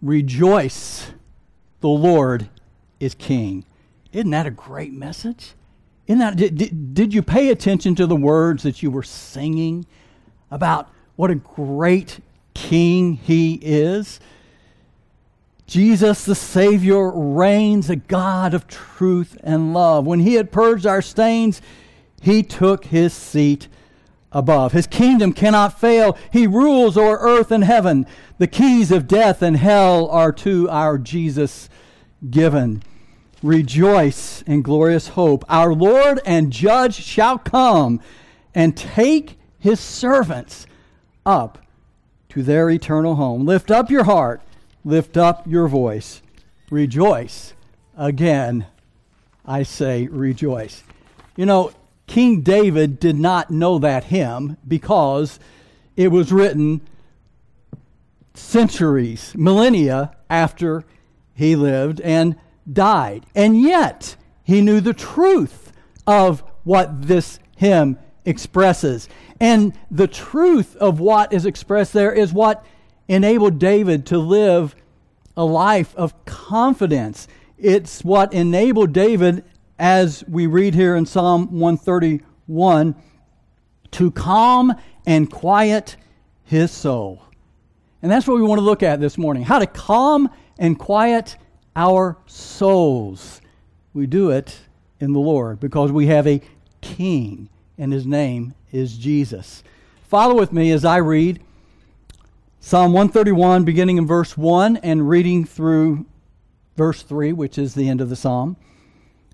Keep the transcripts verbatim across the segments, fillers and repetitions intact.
Rejoice, the Lord is King. Isn't that a great message? Isn't that, did, did you pay attention to the words that you were singing about what a great King he is? Jesus, the Savior, reigns, a God of truth and love. When he had purged our stains, he took his seat above. His kingdom cannot fail. He rules over earth and heaven. The keys of death and hell are to our Jesus given. Rejoice in glorious hope. Our Lord and Judge shall come and take his servants up to their eternal home. Lift up your heart. Lift up your voice. Rejoice. Again, I say rejoice. You know, King David did not know that hymn because it was written centuries, millennia after he lived and died. And yet, he knew the truth of what this hymn expresses. And the truth of what is expressed there is what enabled David to live a life of confidence. It's what enabled David, as we read here in Psalm one thirty-one, to calm and quiet his soul. And that's what we want to look at this morning, how to calm and quiet our souls. We do it in the Lord because we have a King, and his name is Jesus. Follow with me as I read Psalm one thirty-one, beginning in verse one and reading through verse three, which is the end of the psalm.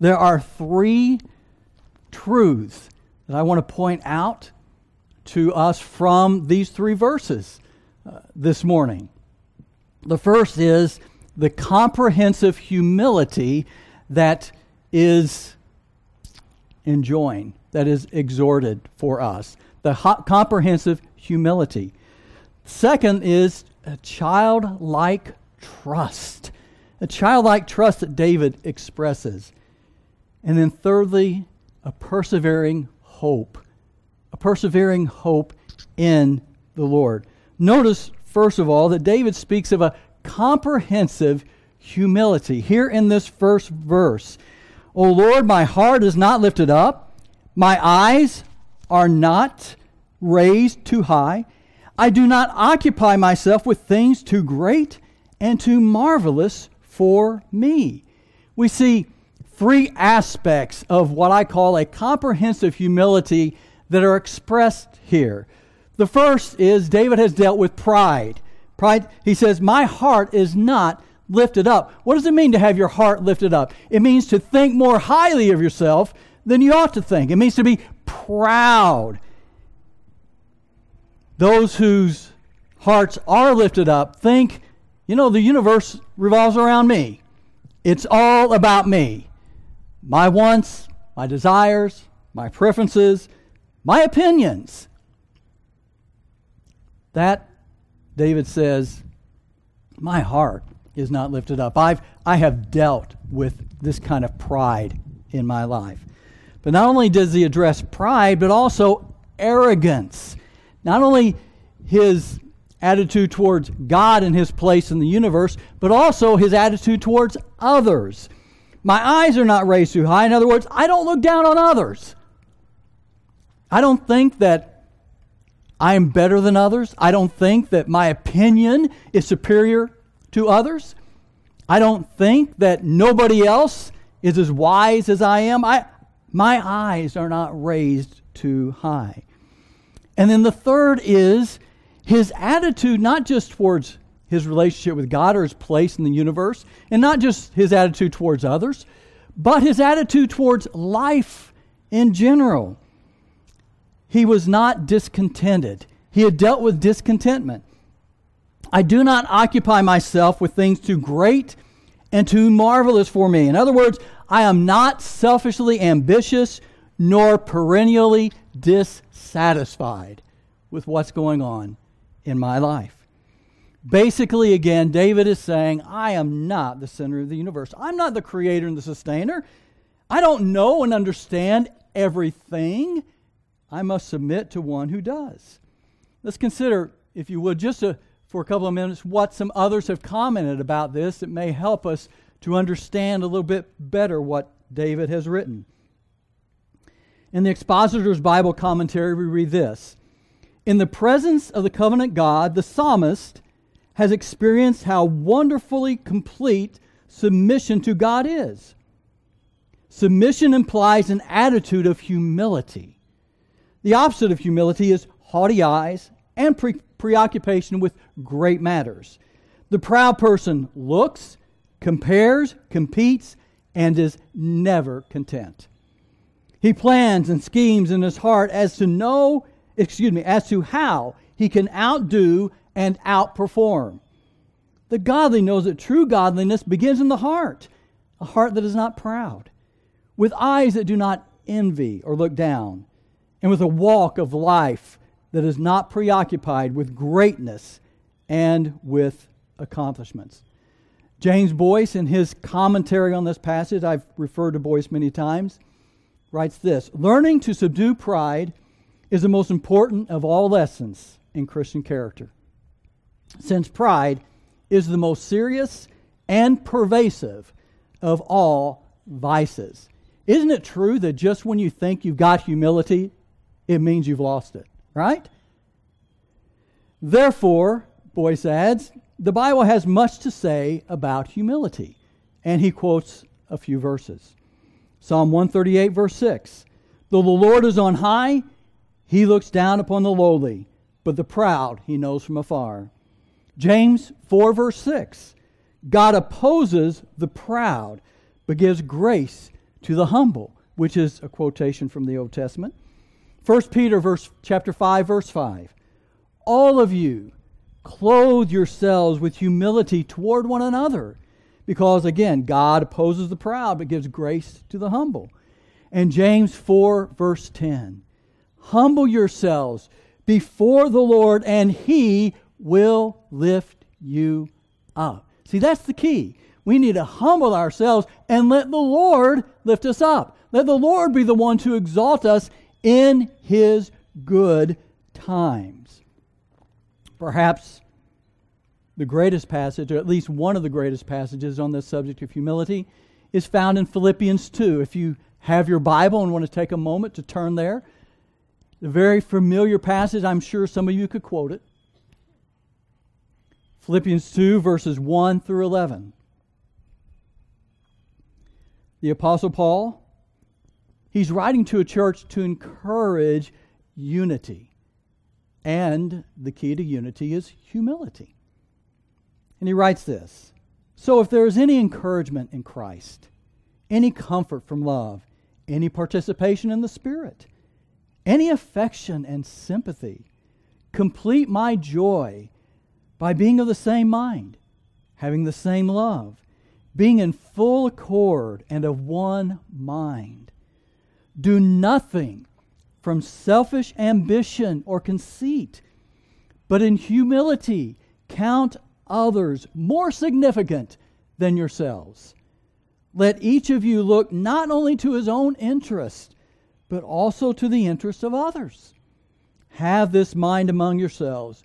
There are three truths that I want to point out to us from these three verses uh, this morning. The first is the comprehensive humility that is enjoined, that is exhorted for us. The ho- comprehensive humility. Second is a childlike trust. A childlike trust that David expresses. And then thirdly, a persevering hope. A persevering hope in the Lord. Notice, first of all, that David speaks of a comprehensive humility. Here in this first verse, O Lord, my heart is not lifted up. My eyes are not raised too high. I do not occupy myself with things too great and too marvelous for me. We see three aspects of what I call a comprehensive humility that are expressed here. The first is David has dealt with pride. Pride, he says, my heart is not lifted up. What does it mean to have your heart lifted up? It means to think more highly of yourself than you ought to think. It means to be proud. Those whose hearts are lifted up think, you know, the universe revolves around me. It's all about me. My wants, my desires, my preferences, my opinions. That, David says, my heart is not lifted up. I've, I have dealt with this kind of pride in my life. But not only does he address pride, but also arrogance. Not only his attitude towards God and his place in the universe, but also his attitude towards others. My eyes are not raised too high. In other words, I don't look down on others. I don't think that I am better than others. I don't think that my opinion is superior to others. I don't think that nobody else is as wise as I am. I, my eyes are not raised too high. And then the third is his attitude, not just towards his relationship with God or his place in the universe, and not just his attitude towards others, but his attitude towards life in general. He was not discontented. He had dealt with discontentment. I do not occupy myself with things too great and too marvelous for me. In other words, I am not selfishly ambitious nor perennially dissatisfied with what's going on in my life. Basically, again, David is saying, I am not the center of the universe. I'm not the creator and the sustainer. I don't know and understand everything. I must submit to one who does. Let's consider, if you would, just a, for a couple of minutes, what some others have commented about this that may help us to understand a little bit better what David has written. In the Expositor's Bible Commentary, we read this. In the presence of the covenant God, the psalmist has experienced how wonderfully complete submission to God is. Submission implies an attitude of humility. The opposite of humility is haughty eyes and pre- preoccupation with great matters. The proud person looks, compares, competes, and is never content. He plans and schemes in his heart as to know, excuse me, as to how he can outdo and outperform. The godly knows that true godliness begins in the heart, a heart that is not proud, with eyes that do not envy or look down, and with a walk of life that is not preoccupied with greatness and with accomplishments. James Boyce, in his commentary on this passage, I've referred to Boyce many times, writes this, learning to subdue pride is the most important of all lessons in Christian character, since pride is the most serious and pervasive of all vices. Isn't it true that just when you think you've got humility, it means you've lost it, right? Therefore, Boyce adds, the Bible has much to say about humility, and he quotes a few verses. Psalm one thirty-eight, verse six, though the Lord is on high, he looks down upon the lowly, but the proud he knows from afar. James four, verse six, God opposes the proud, but gives grace to the humble, which is a quotation from the Old Testament. First Peter verse, chapter five, verse five, all of you clothe yourselves with humility toward one another, because, again, God opposes the proud, but gives grace to the humble. And James four, verse ten, humble yourselves before the Lord, and He will lift you up. See, that's the key. We need to humble ourselves and let the Lord lift us up. Let the Lord be the one to exalt us in His good times. Perhaps the greatest passage, or at least one of the greatest passages on this subject of humility, is found in Philippians two. If you have your Bible and want to take a moment to turn there, a very familiar passage, I'm sure some of you could quote it. Philippians two, verses one through eleven. The Apostle Paul, he's writing to a church to encourage unity. And the key to unity is humility. And he writes this, so if there is any encouragement in Christ, any comfort from love, any participation in the Spirit, any affection and sympathy, complete my joy by being of the same mind, having the same love, being in full accord and of one mind. Do nothing from selfish ambition or conceit, but in humility count others more significant than yourselves. Let each of you look not only to his own interest, but also to the interest of others. Have this mind among yourselves,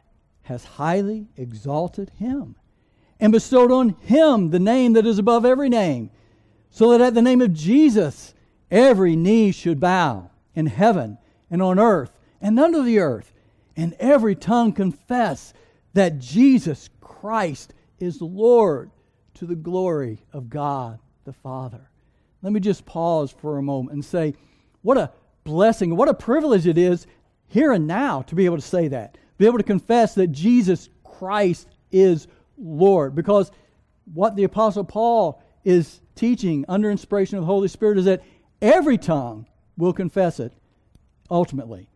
has highly exalted him and bestowed on him the name that is above every name, so that at the name of Jesus every knee should bow in heaven and on earth and under the earth, and every tongue confess that Jesus Christ is Lord to the glory of God the Father. Let me just pause for a moment and say, what a blessing, what a privilege it is here and now to be able to say that, be able to confess that Jesus Christ is Lord, because what the Apostle Paul is teaching under inspiration of the Holy Spirit is that every tongue will confess it ultimately.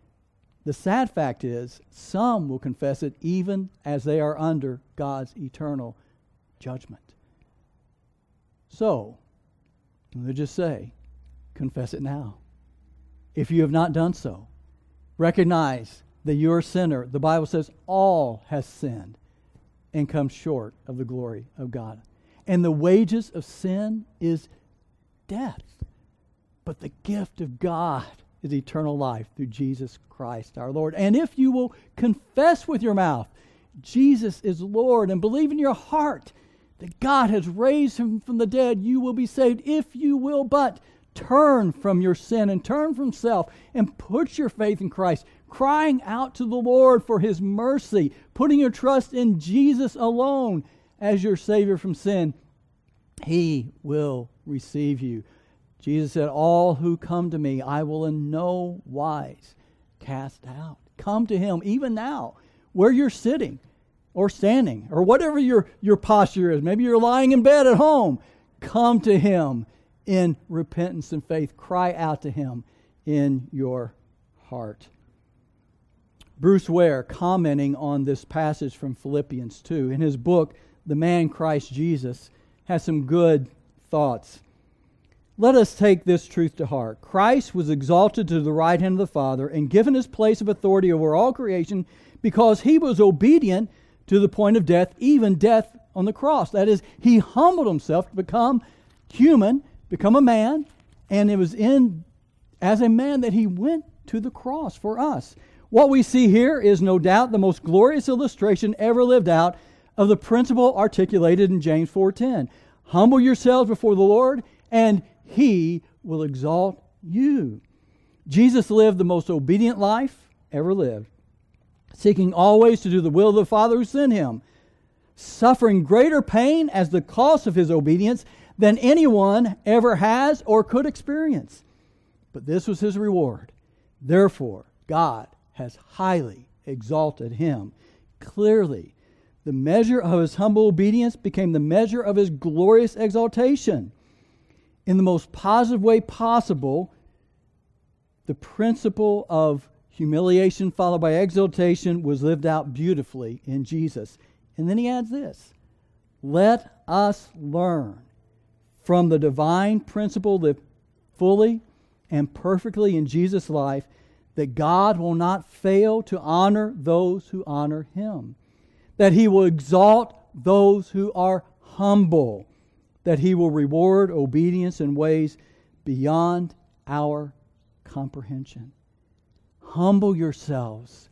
The sad fact is, some will confess it even as they are under God's eternal judgment. So, let me just say, confess it now. If you have not done so, recognize that you're a sinner. The Bible says all has sinned and come short of the glory of God. And the wages of sin is death. But the gift of God is eternal life through Jesus Christ our Lord. And if you will confess with your mouth Jesus is Lord and believe in your heart that God has raised him from the dead, you will be saved if you will but turn from your sin and turn from self and put your faith in Christ, crying out to the Lord for his mercy, putting your trust in Jesus alone as your Savior from sin. He will receive you. Jesus said, all who come to me, I will in no wise cast out. Come to him even now, where you're sitting or standing or whatever your, your posture is. Maybe you're lying in bed at home. Come to him in repentance and faith. Cry out to him in your heart. Bruce Ware, commenting on this passage from Philippians two, in his book, The Man Christ Jesus, has some good thoughts. Let us take this truth to heart. Christ was exalted to the right hand of the Father and given his place of authority over all creation because he was obedient to the point of death, even death on the cross. That is, he humbled himself to become human, become a man, and it was in as a man that he went to the cross for us. What we see here is no doubt the most glorious illustration ever lived out of the principle articulated in James four ten. Humble yourselves before the Lord, and he will exalt you. Jesus lived the most obedient life ever lived, seeking always to do the will of the Father who sent him, suffering greater pain as the cost of his obedience than anyone ever has or could experience. But this was his reward. Therefore, God has highly exalted him. Clearly, the measure of his humble obedience became the measure of his glorious exaltation. In the most positive way possible, the principle of humiliation followed by exaltation was lived out beautifully in Jesus. And then he adds this, let us learn from the divine principle lived fully and perfectly in Jesus' life that God will not fail to honor those who honor him, that he will exalt those who are humble, that he will reward obedience in ways beyond our comprehension. Humble yourselves.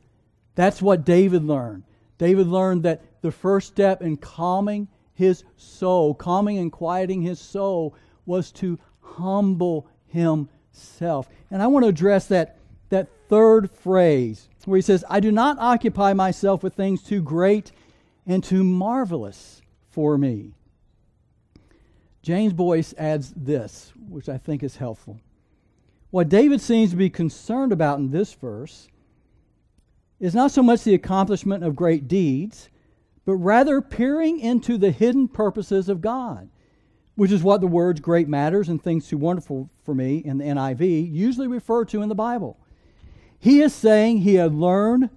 That's what David learned. David learned that the first step in calming his soul, calming and quieting his soul, was to humble himself. And I want to address that, that third phrase where he says, I do not occupy myself with things too great and too marvelous for me. James Boyce adds this, which I think is helpful. What David seems to be concerned about in this verse is not so much the accomplishment of great deeds, but rather peering into the hidden purposes of God, which is what the words great matters and things too wonderful for me in the N I V usually refer to in the Bible. He is saying he had learned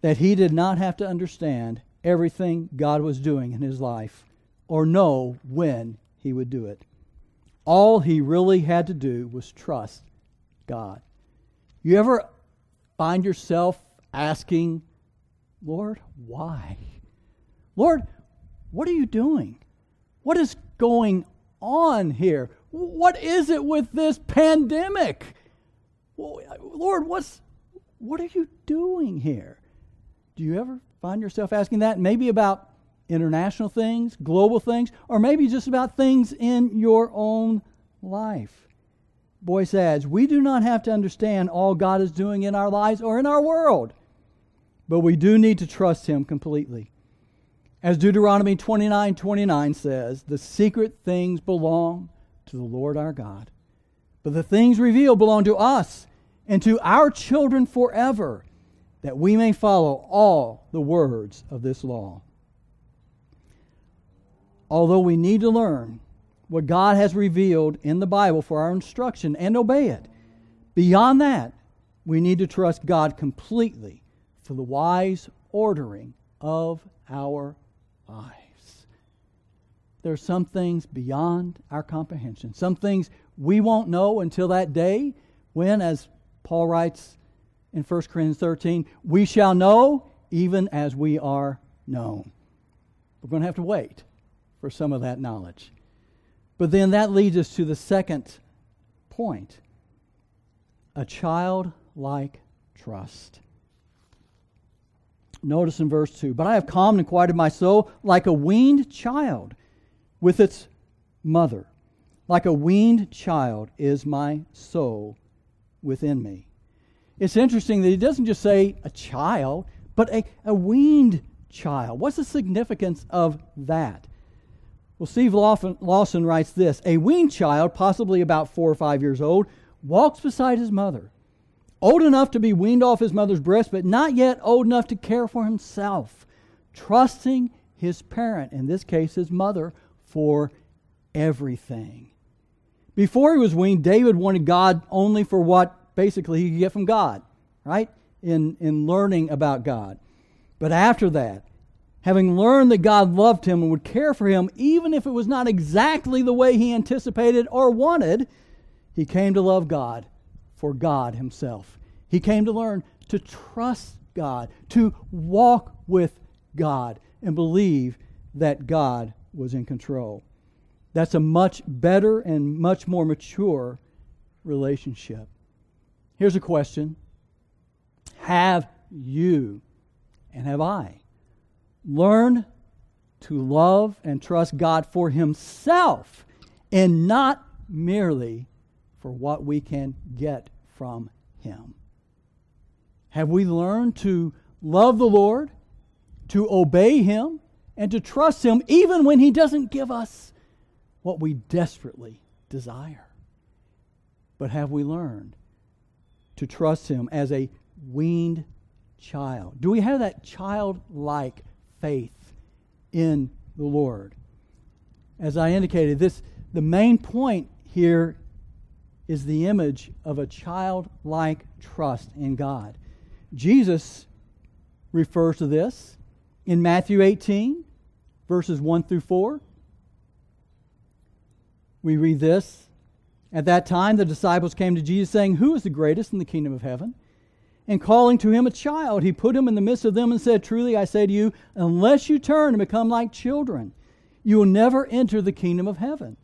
that he did not have to understand everything God was doing in his life, or know when he would do it. All he really had to do was trust God. You ever find yourself asking, Lord, why? Lord, what are you doing? What is going on here? What is it with this pandemic? Lord, what's what are you doing here? Do you ever find yourself asking that? Maybe about international things, global things, or maybe just about things in your own life. Boyce adds, we do not have to understand all God is doing in our lives or in our world, but we do need to trust him completely. As Deuteronomy twenty-nine twenty-nine says, the secret things belong to the Lord our God, but the things revealed belong to us and to our children forever, that we may follow all the words of this law. Although we need to learn what God has revealed in the Bible for our instruction and obey it, beyond that, we need to trust God completely for the wise ordering of our lives. There are some things beyond our comprehension, some things we won't know until that day when, as Paul writes in First Corinthians thirteen, we shall know even as we are known. We're going to have to wait for some of that knowledge. But then that leads us to the second point, a childlike trust. Notice in verse two, but I have calmed and quieted my soul like a weaned child with its mother. Like a weaned child is my soul within me. It's interesting that he doesn't just say a child, but a, a weaned child. What's the significance of that? Well, Steve Lawson writes this, a weaned child, possibly about four or five years old, walks beside his mother, old enough to be weaned off his mother's breast, but not yet old enough to care for himself, trusting his parent, in this case his mother, for everything. Before he was weaned, David wanted God only for what basically he could get from God, right? In, in learning about God. But after that, having learned that God loved him and would care for him, even if it was not exactly the way he anticipated or wanted, he came to love God for God himself. He came to learn to trust God, to walk with God, and believe that God was in control. That's a much better and much more mature relationship. Here's a question. Have you, and have I, learned to love and trust God for himself and not merely for what we can get from him? Have we learned to love the Lord, to obey him, and to trust him even when he doesn't give us what we desperately desire? But have we learned to trust him as a weaned child? Do we have that childlike faith in the Lord? As I indicated, this the main point here is the image of a childlike trust in God. Jesus refers to this in Matthew eighteen, verses one through four. We read this. At that time, the disciples came to Jesus saying, "Who is the greatest in the kingdom of heaven?" And calling to him a child, he put him in the midst of them and said, "Truly I say to you, unless you turn and become like children, you will never enter the kingdom of heaven.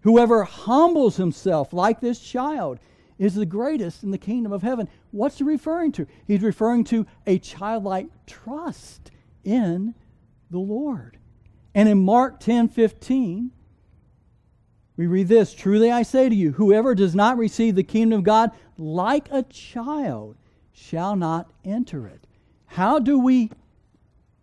Whoever humbles himself like this child is the greatest in the kingdom of heaven." What's he referring to? He's referring to a childlike trust in the Lord. And in Mark ten fifteen, we read this, "Truly I say to you, whoever does not receive the kingdom of God like a child shall not enter it." How do we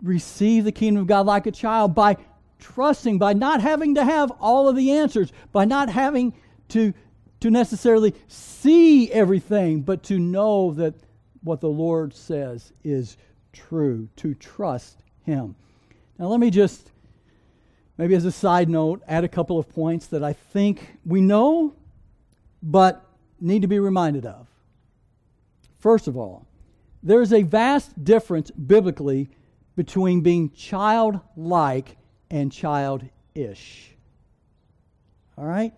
receive the kingdom of God like a child? By trusting, by not having to have all of the answers, by not having to, to necessarily see everything, but to know that what the Lord says is true, to trust him. Now let me just, maybe as a side note, add a couple of points that I think we know, but need to be reminded of. First of all, there is a vast difference biblically between being childlike and childish. All right?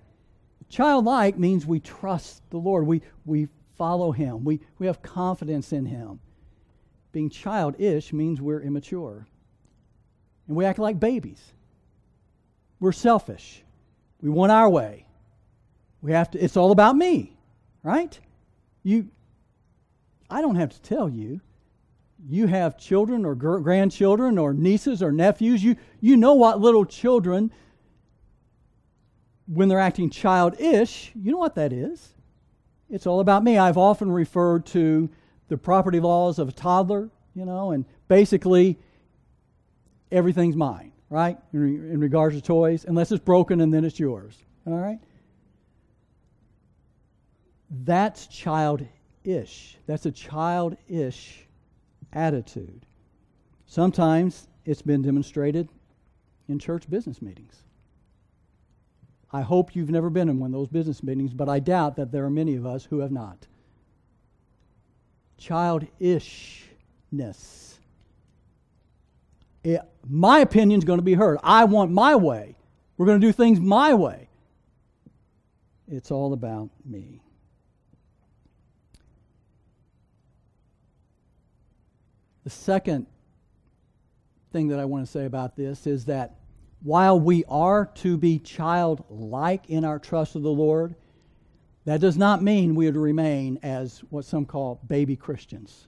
Childlike means we trust the Lord. We, we follow him. We, we have confidence in him. Being childish means we're immature. And we act like babies. We're selfish. We want our way. We have to, it's all about me, right? You, I don't have to tell you. You have children or gr- grandchildren or nieces or nephews. You, you know what little children, when they're acting childish, you know what that is. It's all about me. I've often referred to the property laws of a toddler, you know, and basically everything's mine, right? In, in regards to toys, unless it's broken and then it's yours, all right? That's childish. That's a childish attitude. Sometimes it's been demonstrated in church business meetings. I hope you've never been in one of those business meetings, but I doubt that there are many of us who have not. Childishness. It, my opinion's going to be heard. I want my way. We're going to do things my way. It's all about me. The second thing that I want to say about this is that while we are to be childlike in our trust of the Lord, that does not mean we are to remain as what some call baby Christians,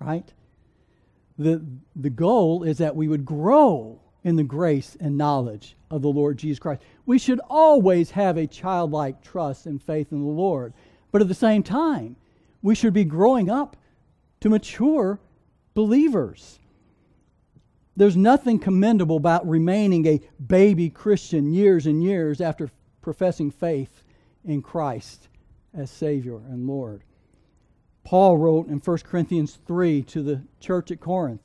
right? The, the goal is that we would grow in the grace and knowledge of the Lord Jesus Christ. We should always have a childlike trust and faith in the Lord, but at the same time, we should be growing up to mature believers. There's nothing commendable about remaining a baby Christian years and years after professing faith in Christ as Savior and Lord. Paul wrote in First Corinthians three to the church at Corinth,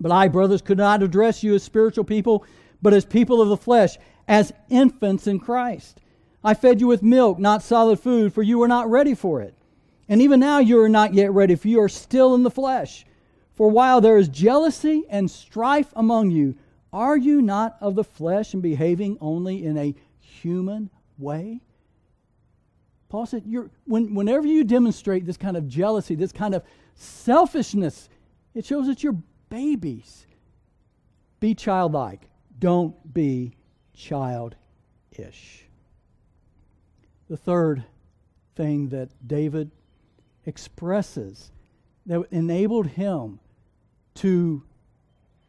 "But I, brothers, could not address you as spiritual people, but as people of the flesh, as infants in Christ. I fed you with milk, not solid food, for you were not ready for it. And even now you are not yet ready, for you are still in the flesh. For while there is jealousy and strife among you, are you not of the flesh and behaving only in a human way?" Paul said, you're, when, whenever you demonstrate this kind of jealousy, this kind of selfishness, it shows that you're babies. Be childlike. Don't be childish. The third thing that David expresses that enabled him to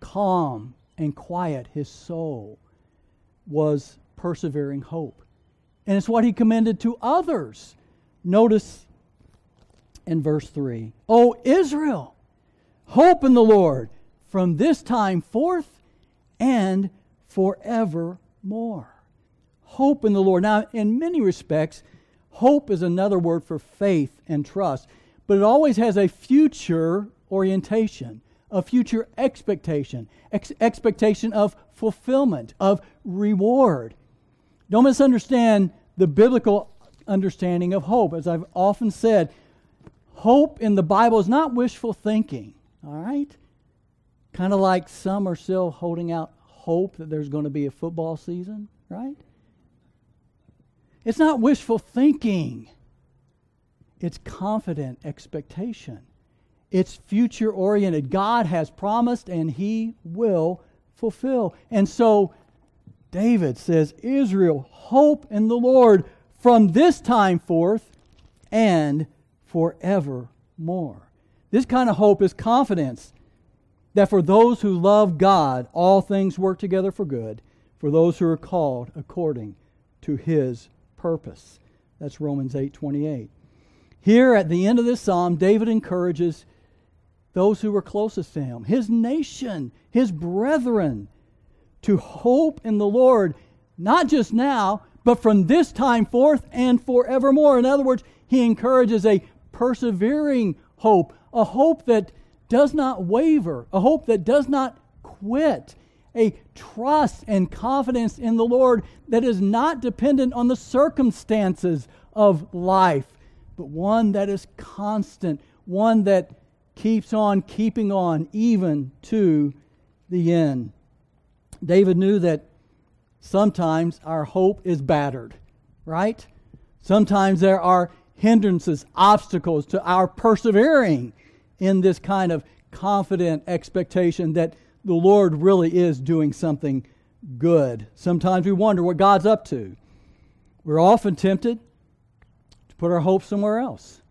calm and quiet his soul was persevering hope. And it's what he commended to others. Notice in verse three, "O Israel, hope in the Lord from this time forth and forevermore." Hope in the Lord. Now, in many respects, hope is another word for faith and trust. But it always has a future orientation, a future expectation, ex- expectation of fulfillment, of reward. Don't misunderstand the biblical understanding of hope. As I've often said, hope in the Bible is not wishful thinking, all right? Kind of like some are still holding out hope that there's going to be a football season, right? It's not wishful thinking. It's confident expectation. It's future-oriented. God has promised and He will fulfill. And so David says, Israel, hope in the Lord from this time forth and forevermore. This kind of hope is confidence that for those who love God, all things work together for good, for those who are called according to His purpose. That's Romans eight twenty-eight. Here at the end of this psalm, David encourages those who were closest to him, his nation, his brethren, to hope in the Lord, not just now, but from this time forth and forevermore. In other words, he encourages a persevering hope, a hope that does not waver, a hope that does not quit, a trust and confidence in the Lord that is not dependent on the circumstances of life, but one that is constant, one that keeps on keeping on even to the end. David knew that sometimes our hope is battered, right? Sometimes there are hindrances, obstacles to our persevering in this kind of confident expectation that the Lord really is doing something good. Sometimes we wonder what God's up to. We're often tempted put our hope somewhere else.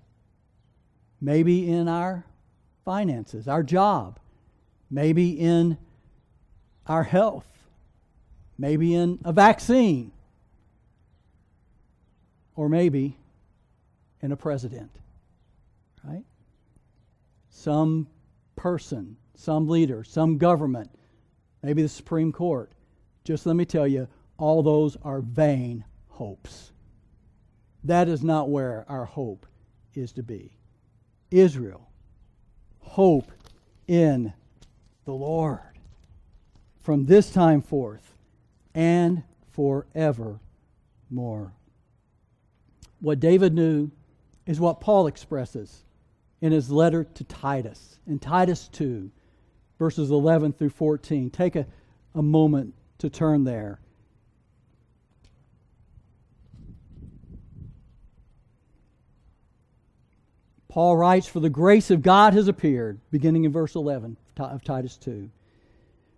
Maybe in our finances, our job. Maybe in our health. Maybe in a vaccine. Or maybe in a president. Right? Some person, some leader, some government, maybe the Supreme Court. Just let me tell you, all those are vain hopes. That is not where our hope is to be. Israel, hope in the Lord from this time forth and forevermore. What David knew is what Paul expresses in his letter to Titus, in Titus two, verses eleven through fourteen. Take a, a moment to turn there. Paul writes, "For the grace of God has appeared," beginning in verse eleven of Titus two.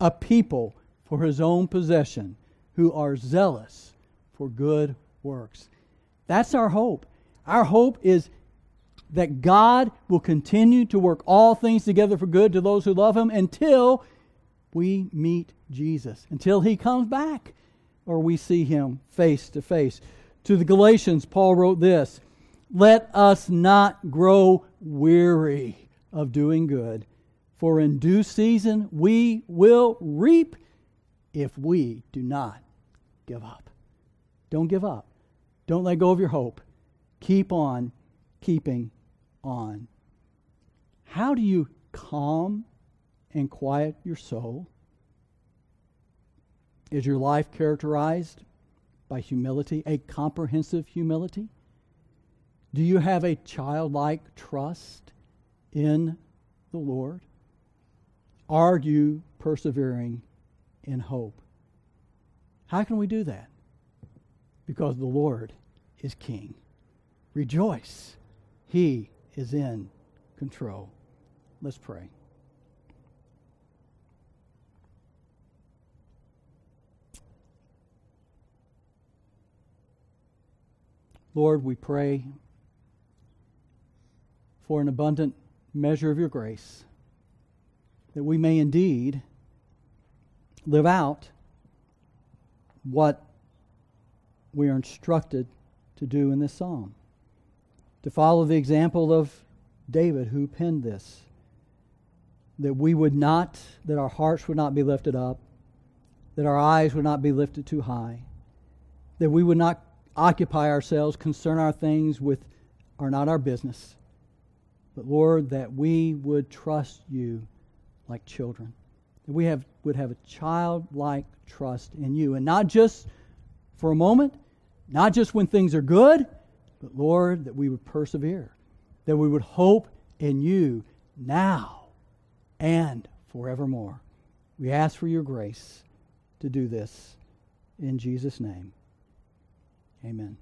a people for His own possession, who are zealous for good works." That's our hope. Our hope is that God will continue to work all things together for good to those who love Him until we meet Jesus, until He comes back or we see Him face to face. To the Galatians, Paul wrote this, "Let us not grow weary of doing good, for in due season we will reap if we do not give up." Don't give up. Don't let go of your hope. Keep on keeping on. How do you calm and quiet your soul? Is your life characterized by humility, a comprehensive humility? Do you have a childlike trust in the Lord? Are you persevering in hope? How can we do that? Because the Lord is King. Rejoice. He is in control. Let's pray. Lord, we pray for an abundant measure of your grace, that we may indeed live out what we are instructed to do in this psalm, to follow the example of David who penned this, that we would not, that our hearts would not be lifted up, that our eyes would not be lifted too high, that we would not occupy ourselves, concern our things with are not our business, but Lord, that we would trust you like children, that we have would have a childlike trust in you, and not just for a moment, not just when things are good, but Lord, that we would persevere, that we would hope in you now and forevermore. We ask for your grace to do this in Jesus' name. Amen.